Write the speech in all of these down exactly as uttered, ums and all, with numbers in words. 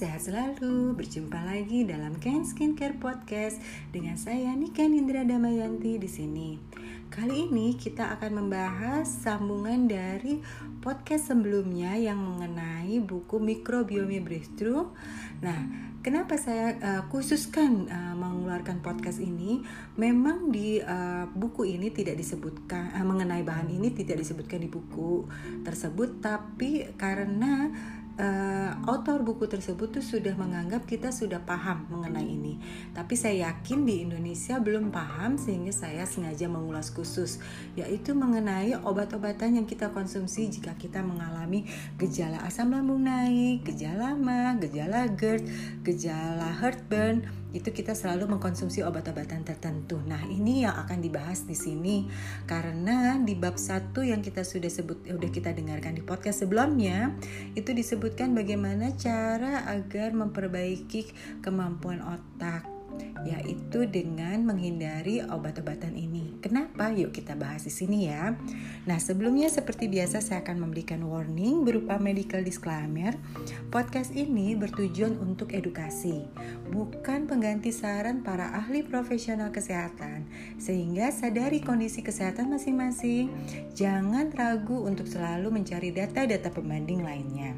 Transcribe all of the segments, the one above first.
sehat selalu. Berjumpa lagi dalam Ken Skin Care Podcast dengan saya Niken Indra Damayanti di sini. Kali ini kita akan membahas sambungan dari podcast sebelumnya yang mengenai buku Microbiome Breakthrough. Nah, kenapa saya uh, khususkan uh, mengeluarkan podcast ini? Memang di uh, buku ini tidak disebutkan uh, mengenai bahan ini tidak disebutkan di buku tersebut, tapi karena Uh, autor buku tersebut tuh sudah menganggap kita sudah paham mengenai ini. Tapi saya yakin di Indonesia belum paham, sehingga saya sengaja mengulas khusus, yaitu mengenai obat-obatan yang kita konsumsi jika kita mengalami gejala asam lambung naik, gejala M A, gejala GERD, gejala heartburn. Itu kita selalu mengkonsumsi obat-obatan tertentu. Nah, ini yang akan dibahas di sini, karena di bab satu yang kita sudah sebut, sudah kita dengarkan di podcast sebelumnya, itu disebutkan bagaimana cara agar memperbaiki kemampuan otak, yaitu dengan menghindari obat-obatan ini. Kenapa? Yuk kita bahas di sini ya. Nah, sebelumnya seperti biasa saya akan memberikan warning berupa medical disclaimer. Podcast ini bertujuan untuk edukasi, bukan pengganti saran para ahli profesional kesehatan. Sehingga sadari kondisi kesehatan masing-masing. Jangan ragu untuk selalu mencari data-data pembanding lainnya.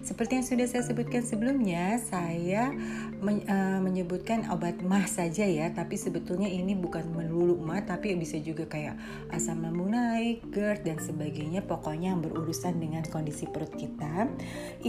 Seperti yang sudah saya sebutkan sebelumnya, saya men, uh, menyebutkan obat emah saja ya, tapi sebetulnya ini bukan melulu emah, tapi bisa juga kayak asam lambung naik, GERD, dan sebagainya. Pokoknya yang berurusan dengan kondisi perut kita,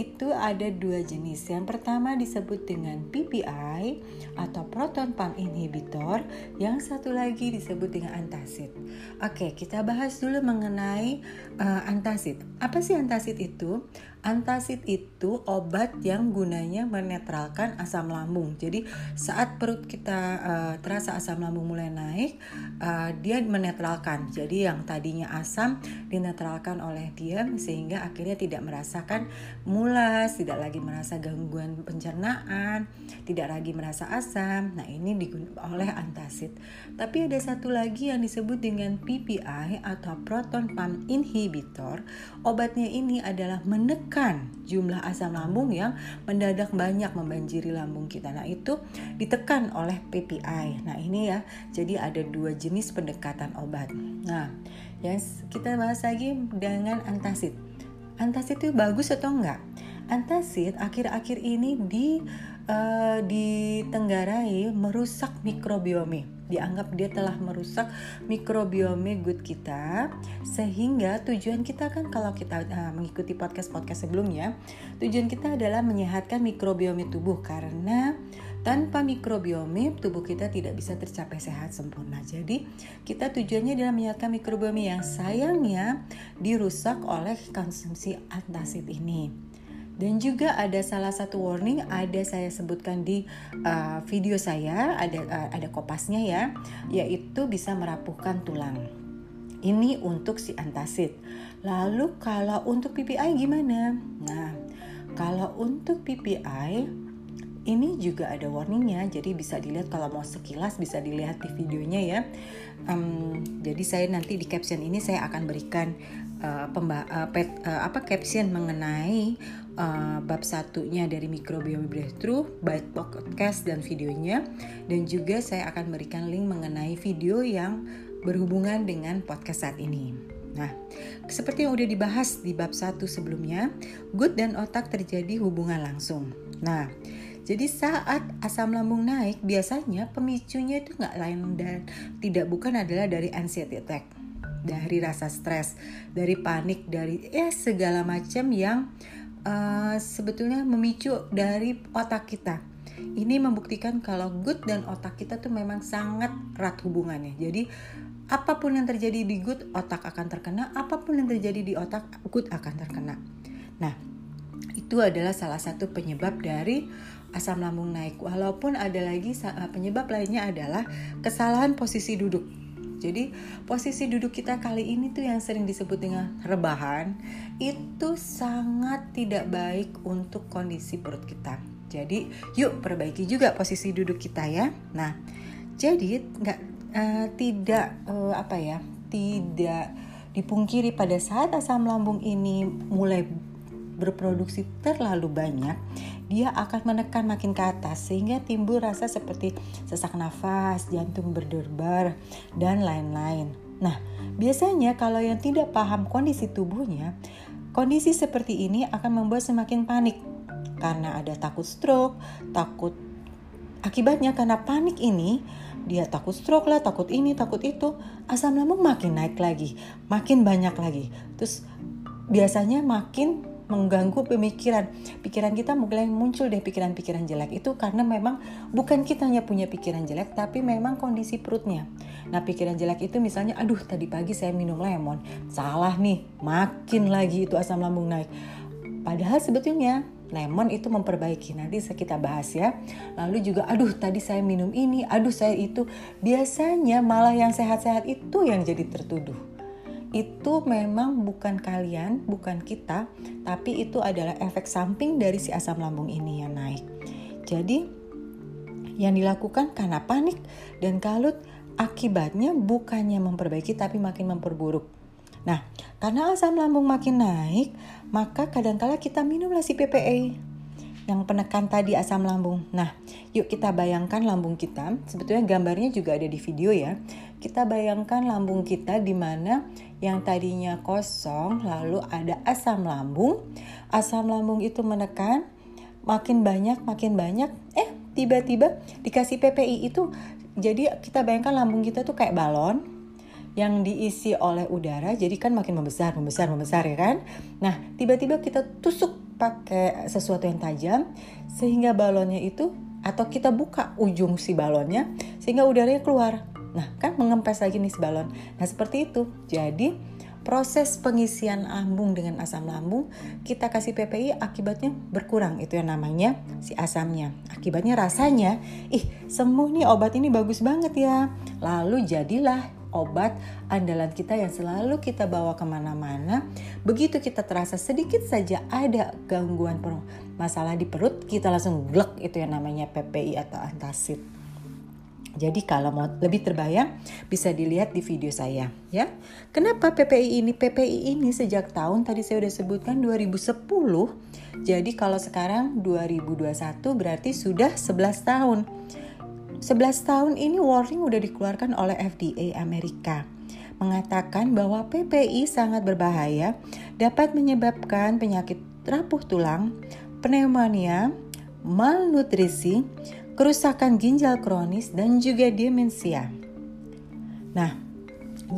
itu ada dua jenis. Yang pertama disebut dengan P P I atau proton pump inhibitor, yang satu lagi disebut dengan antacid. Oke, kita bahas dulu mengenai uh, antacid. Apa sih antacid itu? Antacid itu obat yang gunanya menetralkan asam lambung. Jadi saat perut kita uh, terasa asam lambung mulai naik, uh, dia menetralkan. Jadi yang tadinya asam dinetralkan oleh dia, sehingga akhirnya tidak merasakan mulas, tidak lagi merasa gangguan pencernaan, tidak lagi merasa asam. Nah, ini digunakan oleh antacid. Tapi ada satu lagi yang disebut dengan P P I atau proton pump inhibitor. Obatnya ini adalah menekan jumlah asam lambung yang mendadak banyak membanjiri lambung kita. Nah, itu ditekan oleh P P I. Nah, ini ya, jadi ada dua jenis pendekatan obat. Nah, yang kita bahas lagi dengan antasid. Antasid itu bagus atau enggak? Antasid akhir-akhir ini di uh, ditenggarai merusak mikrobiome. Dianggap dia telah merusak mikrobiome gut kita, sehingga tujuan kita kan, kalau kita uh, mengikuti podcast-podcast sebelumnya, tujuan kita adalah menyehatkan mikrobiome tubuh, karena tanpa mikrobiome, tubuh kita tidak bisa tercapai sehat sempurna. Jadi, kita tujuannya adalah menyehatkan mikrobiome yang sayangnya dirusak oleh konsumsi antasid ini. Dan juga ada salah satu warning, ada saya sebutkan di uh, video saya, ada uh, ada kopasnya ya, yaitu bisa merapuhkan tulang. Ini untuk si antasid. Lalu kalau untuk P P I gimana? Nah, kalau untuk P P I ini juga ada warningnya, jadi bisa dilihat kalau mau sekilas bisa dilihat di videonya ya. Um, jadi saya nanti di caption ini saya akan berikan uh, pemba- uh, pet, uh, apa caption mengenai uh, bab satunya dari Microbiome Breakthrough, baik podcast dan videonya, dan juga saya akan berikan link mengenai video yang berhubungan dengan podcast saat ini. Nah, seperti yang udah dibahas di bab satu sebelumnya, gut dan otak terjadi hubungan langsung. Nah, jadi saat asam lambung naik, biasanya pemicunya itu nggak lain dan tidak bukan adalah dari anxiety attack, dari rasa stres, dari panik, dari ya segala macam yang uh, sebetulnya memicu dari otak kita. Ini membuktikan kalau gut dan otak kita tuh memang sangat erat hubungannya. Jadi apapun yang terjadi di gut, otak akan terkena. Apapun yang terjadi di otak, gut akan terkena. Nah, itu adalah salah satu penyebab dari asam lambung naik. Walaupun ada lagi penyebab lainnya adalah kesalahan posisi duduk. Jadi posisi duduk kita kali ini tuh yang sering disebut dengan rebahan, itu sangat tidak baik untuk kondisi perut kita. Jadi yuk perbaiki juga posisi duduk kita ya. Nah, jadi nggak Uh, tidak uh, apa ya tidak dipungkiri pada saat asam lambung ini mulai berproduksi terlalu banyak, dia akan menekan makin ke atas sehingga timbul rasa seperti sesak nafas, jantung berdebar, dan lain-lain. Nah, biasanya kalau yang tidak paham kondisi tubuhnya, kondisi seperti ini akan membuat semakin panik karena ada takut stroke, takut akibatnya karena panik ini dia takut stroke lah, takut ini, takut itu, asam lambung makin naik lagi, makin banyak lagi. Terus biasanya makin mengganggu pemikiran. Pikiran kita mulai muncul deh pikiran-pikiran jelek itu karena memang bukan kita hanya punya pikiran jelek tapi memang kondisi perutnya. Nah, pikiran jelek itu misalnya aduh tadi pagi saya minum lemon, salah nih, makin lagi itu asam lambung naik. Padahal sebetulnya lemon itu memperbaiki, nanti kita bahas ya. Lalu juga aduh tadi saya minum ini, aduh saya itu. Biasanya malah yang sehat-sehat itu yang jadi tertuduh. Itu memang bukan kalian, bukan kita, tapi itu adalah efek samping dari si asam lambung ini yang naik. Jadi yang dilakukan karena panik dan kalut, akibatnya bukannya memperbaiki tapi makin memperburuk. Nah, karena asam lambung makin naik, maka kadangkala kita minumlah si P P A yang penekan tadi asam lambung. Nah, yuk kita bayangkan lambung kita, sebetulnya gambarnya juga ada di video ya. Kita bayangkan lambung kita di mana yang tadinya kosong, lalu ada asam lambung. Asam lambung itu menekan, makin banyak, makin banyak. Eh, tiba-tiba dikasih P P I itu, jadi kita bayangkan lambung kita tuh kayak balon yang diisi oleh udara, jadi kan makin membesar, membesar, membesar ya kan. Nah, tiba-tiba kita tusuk pakai sesuatu yang tajam sehingga balonnya itu, atau kita buka ujung si balonnya sehingga udaranya keluar. Nah, kan mengempes lagi nih si balon. Nah, seperti itu. Jadi proses pengisian lambung dengan asam lambung, kita kasih P P I akibatnya berkurang. Itu yang namanya si asamnya. Akibatnya rasanya, ih sembuh nih, obat ini bagus banget ya. Lalu jadilah obat andalan kita yang selalu kita bawa kemana-mana. Begitu kita terasa sedikit saja ada gangguan perut, masalah di perut, kita langsung glek, itu yang namanya P P I atau antacid. Jadi kalau mau lebih terbayang bisa dilihat di video saya ya. Kenapa P P I ini? P P I ini sejak tahun tadi saya sudah sebutkan dua ribu sepuluh. Jadi kalau sekarang dua ribu dua puluh satu berarti sudah sebelas tahun. sebelas tahun ini warning udah dikeluarkan oleh F D A Amerika, mengatakan bahwa P P I sangat berbahaya, dapat menyebabkan penyakit rapuh tulang, pneumonia, malnutrisi, kerusakan ginjal kronis, dan juga demensia. Nah,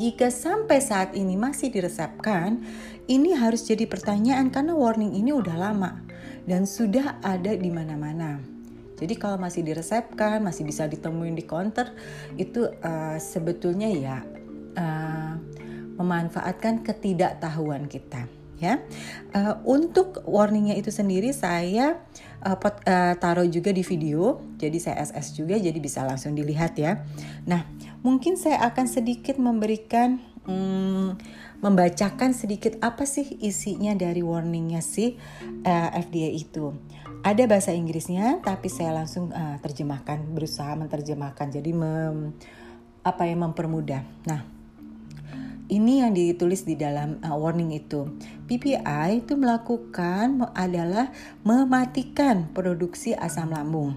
jika sampai saat ini masih diresapkan, ini harus jadi pertanyaan karena warning ini udah lama dan sudah ada di mana-mana. Jadi kalau masih diresepkan, masih bisa ditemuin di counter, itu uh, sebetulnya ya uh, memanfaatkan ketidaktahuan kita. Ya, uh, untuk warningnya itu sendiri saya uh, pot, uh, taruh juga di video, jadi saya S S juga, jadi bisa langsung dilihat ya. Nah, mungkin saya akan sedikit memberikan, hmm, membacakan sedikit apa sih isinya dari warningnya si uh, F D A itu. Ada bahasa Inggrisnya, tapi saya langsung uh, terjemahkan, berusaha menerjemahkan, jadi mem, apa yang mempermudah. Nah, ini yang ditulis di dalam uh, warning itu. P P I itu melakukan adalah mematikan produksi asam lambung.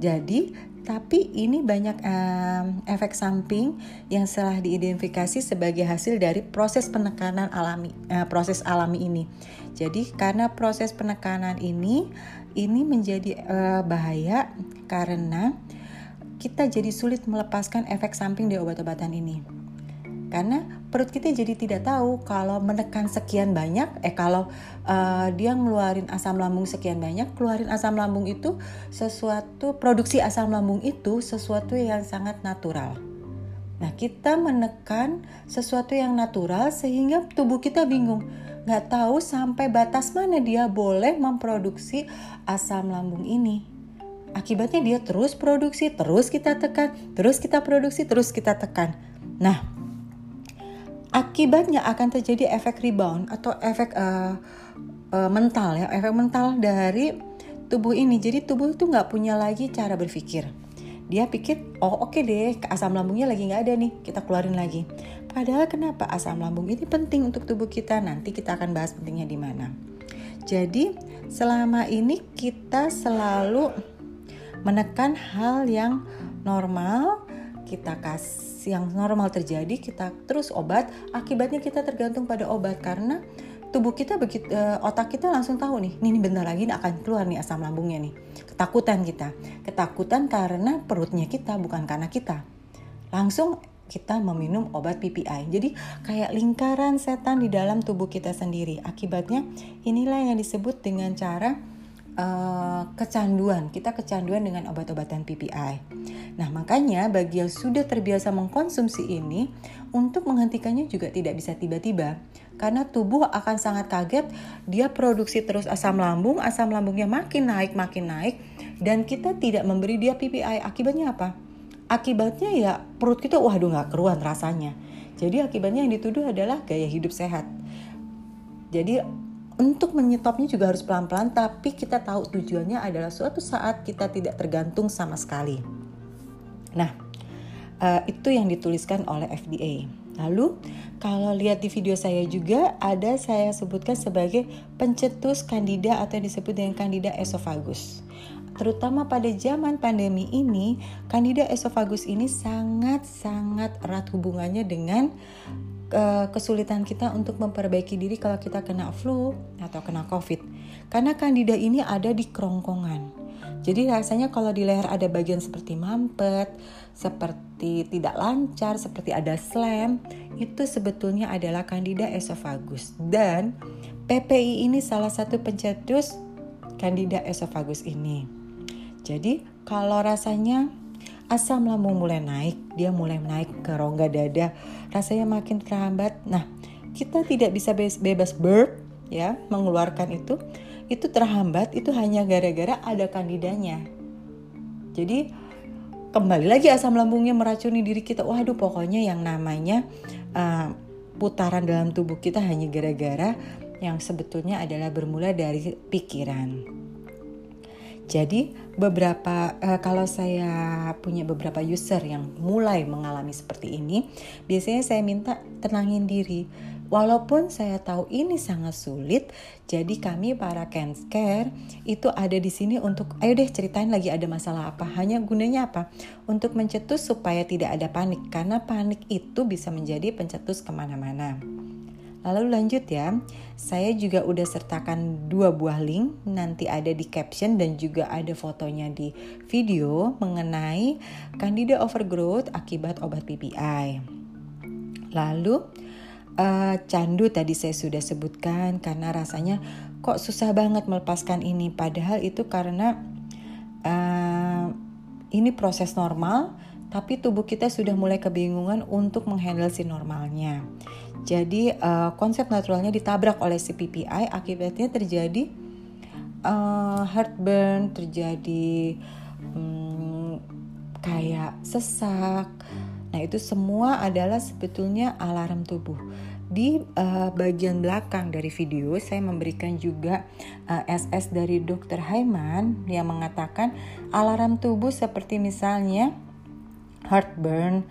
Jadi, tapi ini banyak um, efek samping yang telah diidentifikasi sebagai hasil dari proses penekanan alami, uh, proses alami ini. Jadi karena proses penekanan ini, ini menjadi uh, bahaya karena kita jadi sulit melepaskan efek samping dari obat-obatan ini. Karena perut kita jadi tidak tahu kalau menekan sekian banyak, eh kalau uh, dia ngeluarin asam lambung sekian banyak, keluarin asam lambung itu sesuatu, produksi asam lambung itu sesuatu yang sangat natural. Nah, kita menekan sesuatu yang natural sehingga tubuh kita bingung. Nggak tahu sampai batas mana dia boleh memproduksi asam lambung ini. Akibatnya dia terus produksi, terus kita tekan, terus kita produksi, terus kita tekan. Nah, akibatnya akan terjadi efek rebound atau efek uh, uh, mental ya, efek mental dari tubuh ini. Jadi tubuh itu nggak punya lagi cara berpikir. Dia pikir, oh oke deh, asam lambungnya lagi nggak ada nih, kita keluarin lagi. Padahal kenapa asam lambung ini penting untuk tubuh kita? Nanti kita akan bahas pentingnya di mana. Jadi selama ini kita selalu menekan hal yang normal, kita kasih yang normal terjadi, kita terus obat, akibatnya kita tergantung pada obat karena tubuh kita begitu, otak kita langsung tahu nih, ini bentar lagi akan keluar nih asam lambungnya nih. Ketakutan kita, ketakutan karena perutnya kita bukan karena kita. Langsung kita meminum obat P P I. Jadi kayak lingkaran setan di dalam tubuh kita sendiri. Akibatnya inilah yang disebut dengan cara uh, kecanduan. Kita kecanduan dengan obat-obatan P P I. Nah makanya bagi yang sudah terbiasa mengkonsumsi ini, untuk menghentikannya juga tidak bisa tiba-tiba. Karena tubuh akan sangat kaget, dia produksi terus asam lambung, asam lambungnya makin naik, makin naik, dan kita tidak memberi dia P P I. Akibatnya apa? Akibatnya ya perut kita, waduh gak keruan rasanya. Jadi akibatnya yang dituduh adalah gaya hidup sehat. Jadi untuk menyetopnya juga harus pelan-pelan, tapi kita tahu tujuannya adalah suatu saat kita tidak tergantung sama sekali. Nah, itu yang dituliskan oleh F D A. Lalu kalau lihat di video saya juga ada saya sebutkan sebagai pencetus candida atau yang disebut dengan candida esofagus. Terutama pada zaman pandemi ini, candida esofagus ini sangat-sangat erat hubungannya dengan uh, kesulitan kita untuk memperbaiki diri kalau kita kena flu atau kena COVID. Karena candida ini ada di kerongkongan. Jadi rasanya kalau di leher ada bagian seperti mampet, seperti tidak lancar, seperti ada slem, itu sebetulnya adalah candida esofagus. Dan P P I ini salah satu pencetus candida esofagus ini. Jadi kalau rasanya asam lambung mulai naik, dia mulai naik ke rongga dada, rasanya makin terhambat. Nah, kita tidak bisa bebas burp ya, mengeluarkan itu. Itu terhambat itu hanya gara-gara ada kandidanya. Jadi kembali lagi asam lambungnya meracuni diri kita. Waduh, pokoknya yang namanya uh, putaran dalam tubuh kita hanya gara-gara yang sebetulnya adalah bermula dari pikiran. Jadi beberapa uh, kalau saya punya beberapa user yang mulai mengalami seperti ini, biasanya saya minta tenangin diri. Walaupun saya tahu ini sangat sulit, jadi kami para Ken Care itu ada di sini untuk ayo deh ceritain lagi ada masalah apa. Hanya gunanya apa? Untuk mencetus supaya tidak ada panik, karena panik itu bisa menjadi pencetus kemana-mana. Lalu lanjut ya, saya juga udah sertakan dua buah link, nanti ada di caption dan juga ada fotonya di video mengenai candida overgrowth akibat obat P P I. Lalu uh, candu tadi saya sudah sebutkan karena rasanya kok susah banget melepaskan ini, padahal itu karena uh, ini proses normal. Tapi tubuh kita sudah mulai kebingungan untuk menghandle si normalnya. Jadi uh, konsep naturalnya ditabrak oleh si P P I, akibatnya terjadi uh, heartburn, terjadi um, kayak sesak. Nah itu semua adalah sebetulnya alarm tubuh. Di uh, bagian belakang dari video saya memberikan juga uh, S S dari dokter Hyman yang mengatakan alarm tubuh seperti misalnya heartburn,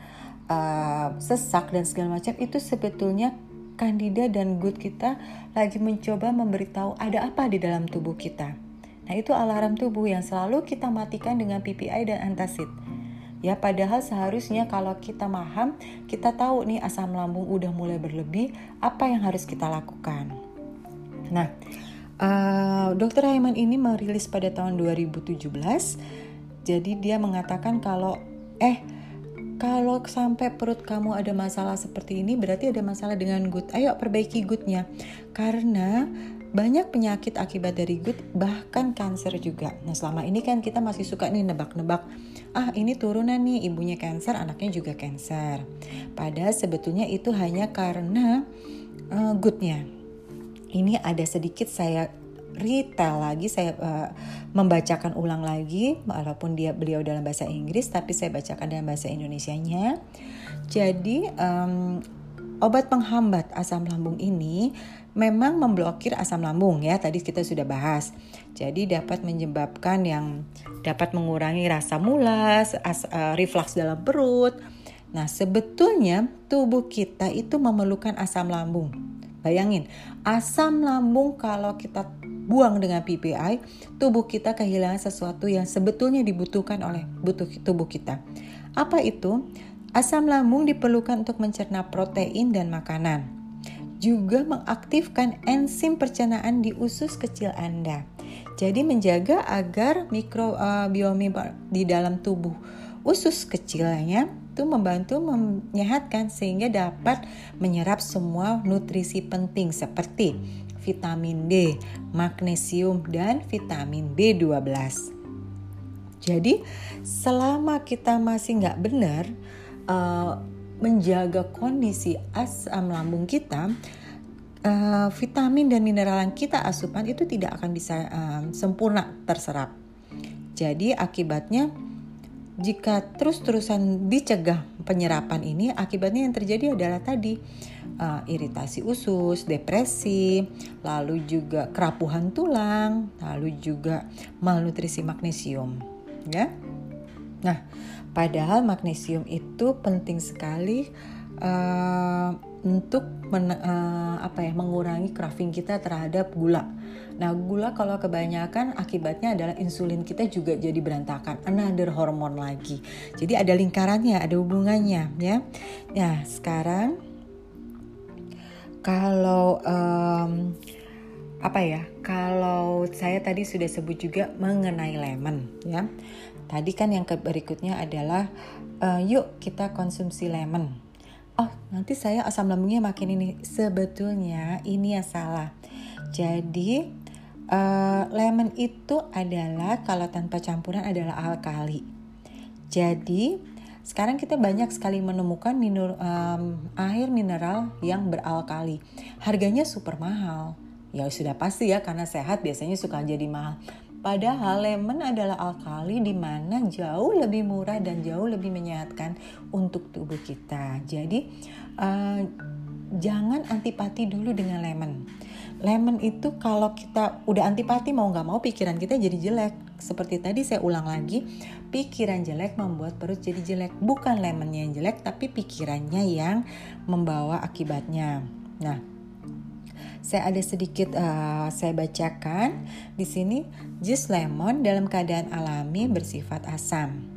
uh, sesak dan segala macam itu sebetulnya candida dan G E R D kita lagi mencoba memberitahu ada apa di dalam tubuh kita. Nah itu alarm tubuh yang selalu kita matikan dengan P P I dan antacid. Ya padahal seharusnya kalau kita paham, kita tahu nih asam lambung udah mulai berlebih, apa yang harus kita lakukan. Nah, uh, dokter Hyman ini merilis pada tahun dua ribu tujuh belas. Jadi dia mengatakan kalau eh kalau sampai perut kamu ada masalah seperti ini berarti ada masalah dengan G E R D. Ayo perbaiki G E R D-nya. Karena banyak penyakit akibat dari G E R D, bahkan kanker juga. Nah selama ini kan kita masih suka nih nebak-nebak. Ah ini turunan nih, ibunya kanker, anaknya juga kanker. Padahal sebetulnya itu hanya karena uh, G E R D-nya. Ini ada sedikit saya retail lagi, saya uh, membacakan ulang lagi walaupun dia beliau dalam bahasa Inggris tapi saya bacakan dalam bahasa Indonesianya. Jadi um, obat penghambat asam lambung ini memang memblokir asam lambung ya, tadi kita sudah bahas. Jadi dapat menyebabkan yang dapat mengurangi rasa mulas, as, uh, reflux dalam perut. Nah sebetulnya tubuh kita itu memerlukan asam lambung. Bayangin, asam lambung kalau kita dibuang dengan P P I, tubuh kita kehilangan sesuatu yang sebetulnya dibutuhkan oleh tubuh kita. Apa itu? Asam lambung diperlukan untuk mencerna protein dan makanan. Juga mengaktifkan enzim pencernaan di usus kecil Anda. Jadi menjaga agar mikrobiome di dalam tubuh usus kecilnya itu membantu menyehatkan sehingga dapat menyerap semua nutrisi penting seperti vitamin D, magnesium, dan vitamin B dua belas. Jadi selama kita masih nggak benar uh, menjaga kondisi asam lambung kita, uh, vitamin dan mineral yang kita asupan itu tidak akan bisa uh, sempurna terserap. Jadi akibatnya jika terus-terusan dicegah penyerapan ini, akibatnya yang terjadi adalah tadi uh, iritasi usus, depresi, lalu juga kerapuhan tulang, lalu juga malnutrisi magnesium, ya. Nah, padahal magnesium itu penting sekali uh, untuk men, uh, apa ya, mengurangi craving kita terhadap gula. Nah, gula kalau kebanyakan akibatnya adalah insulin kita juga jadi berantakan, another hormon lagi. Jadi ada lingkarannya, ada hubungannya, ya. Nah, sekarang kalau um, apa ya? Kalau saya tadi sudah sebut juga mengenai lemon, ya. Tadi kan yang berikutnya adalah uh, yuk kita konsumsi lemon. Oh, nanti saya asam lambungnya makin ini. Sebetulnya ini yang salah. Jadi Uh, lemon itu adalah, kalau tanpa campuran adalah alkali. Jadi sekarang kita banyak sekali menemukan minor, um, air mineral yang beralkali. Harganya super mahal. Ya sudah pasti ya, karena sehat biasanya suka jadi mahal. Padahal lemon adalah alkali di mana jauh lebih murah dan jauh lebih menyehatkan untuk tubuh kita. Jadi uh, jangan antipati dulu dengan lemon. Lemon itu kalau kita udah antipati mau gak mau pikiran kita jadi jelek. Seperti tadi saya ulang lagi, pikiran jelek membuat perut jadi jelek. Bukan lemonnya yang jelek, tapi pikirannya yang membawa akibatnya. Nah, saya ada sedikit uh, saya bacakan di sini. Jus lemon dalam keadaan alami bersifat asam.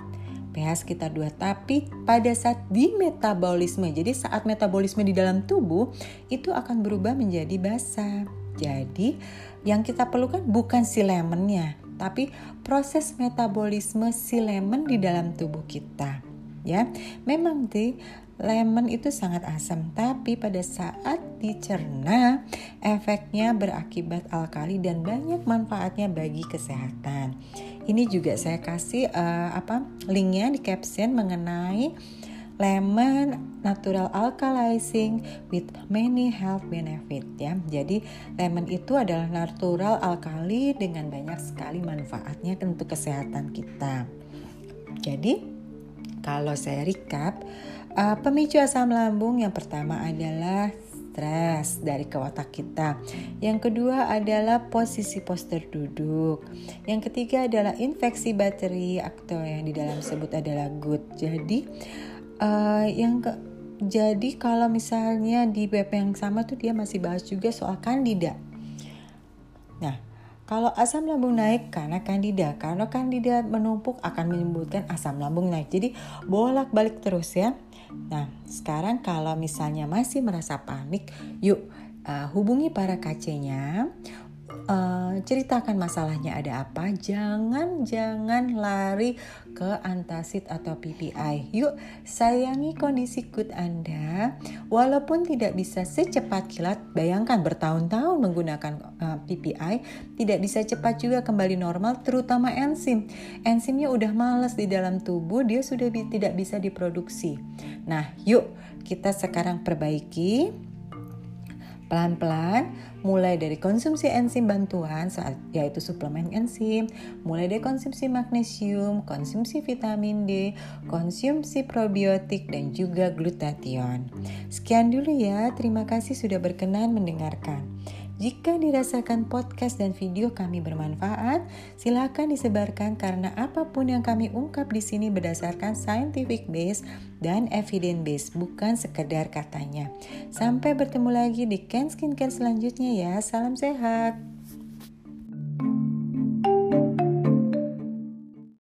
pH sekitar dua, tapi pada saat di metabolisme, jadi saat metabolisme di dalam tubuh itu akan berubah menjadi basa. Jadi yang kita perlukan bukan si lemonnya, tapi proses metabolisme si lemon di dalam tubuh kita. Ya, memang sih lemon itu sangat asam, tapi pada saat dicerna efeknya berakibat alkali dan banyak manfaatnya bagi kesehatan. Ini juga saya kasih uh, apa linknya di caption mengenai lemon natural alkalizing with many health benefit, ya. Jadi lemon itu adalah natural alkali dengan banyak sekali manfaatnya untuk kesehatan kita. Jadi kalau saya recap, uh, pemicu asam lambung yang pertama adalah stres dari watak kita. Yang kedua adalah posisi postur duduk. Yang ketiga adalah infeksi bakteri atau yang di dalam sebut adalah G E R D. Jadi uh, yang ke, jadi kalau misalnya di B P yang sama tuh dia masih bahas juga soal candida. Nah, kalau asam lambung naik karena candida, karena candida menumpuk akan menimbulkan asam lambung naik. Jadi bolak-balik terus, ya. Nah, sekarang kalau misalnya masih merasa panik, yuk uh, hubungi para K C-nya, uh, ceritakan masalahnya ada apa. Jangan jangan lari ke antacid atau P P I. Yuk sayangi kondisi G E R D Anda, walaupun tidak bisa secepat kilat. Bayangkan bertahun-tahun menggunakan uh, P P I, tidak bisa cepat juga kembali normal, terutama enzim. Enzimnya udah malas di dalam tubuh, dia sudah bi- tidak bisa diproduksi. Nah, yuk kita sekarang perbaiki pelan-pelan, mulai dari konsumsi enzim bantuan, yaitu suplemen enzim, mulai dari konsumsi magnesium, konsumsi vitamin D, konsumsi probiotik, dan juga glutathione. Sekian dulu ya, terima kasih sudah berkenan mendengarkan. Jika dirasakan podcast dan video kami bermanfaat, silakan disebarkan karena apapun yang kami ungkap di sini berdasarkan scientific base dan evidence base, bukan sekedar katanya. Sampai bertemu lagi di Ken Skin Care selanjutnya ya. Salam sehat.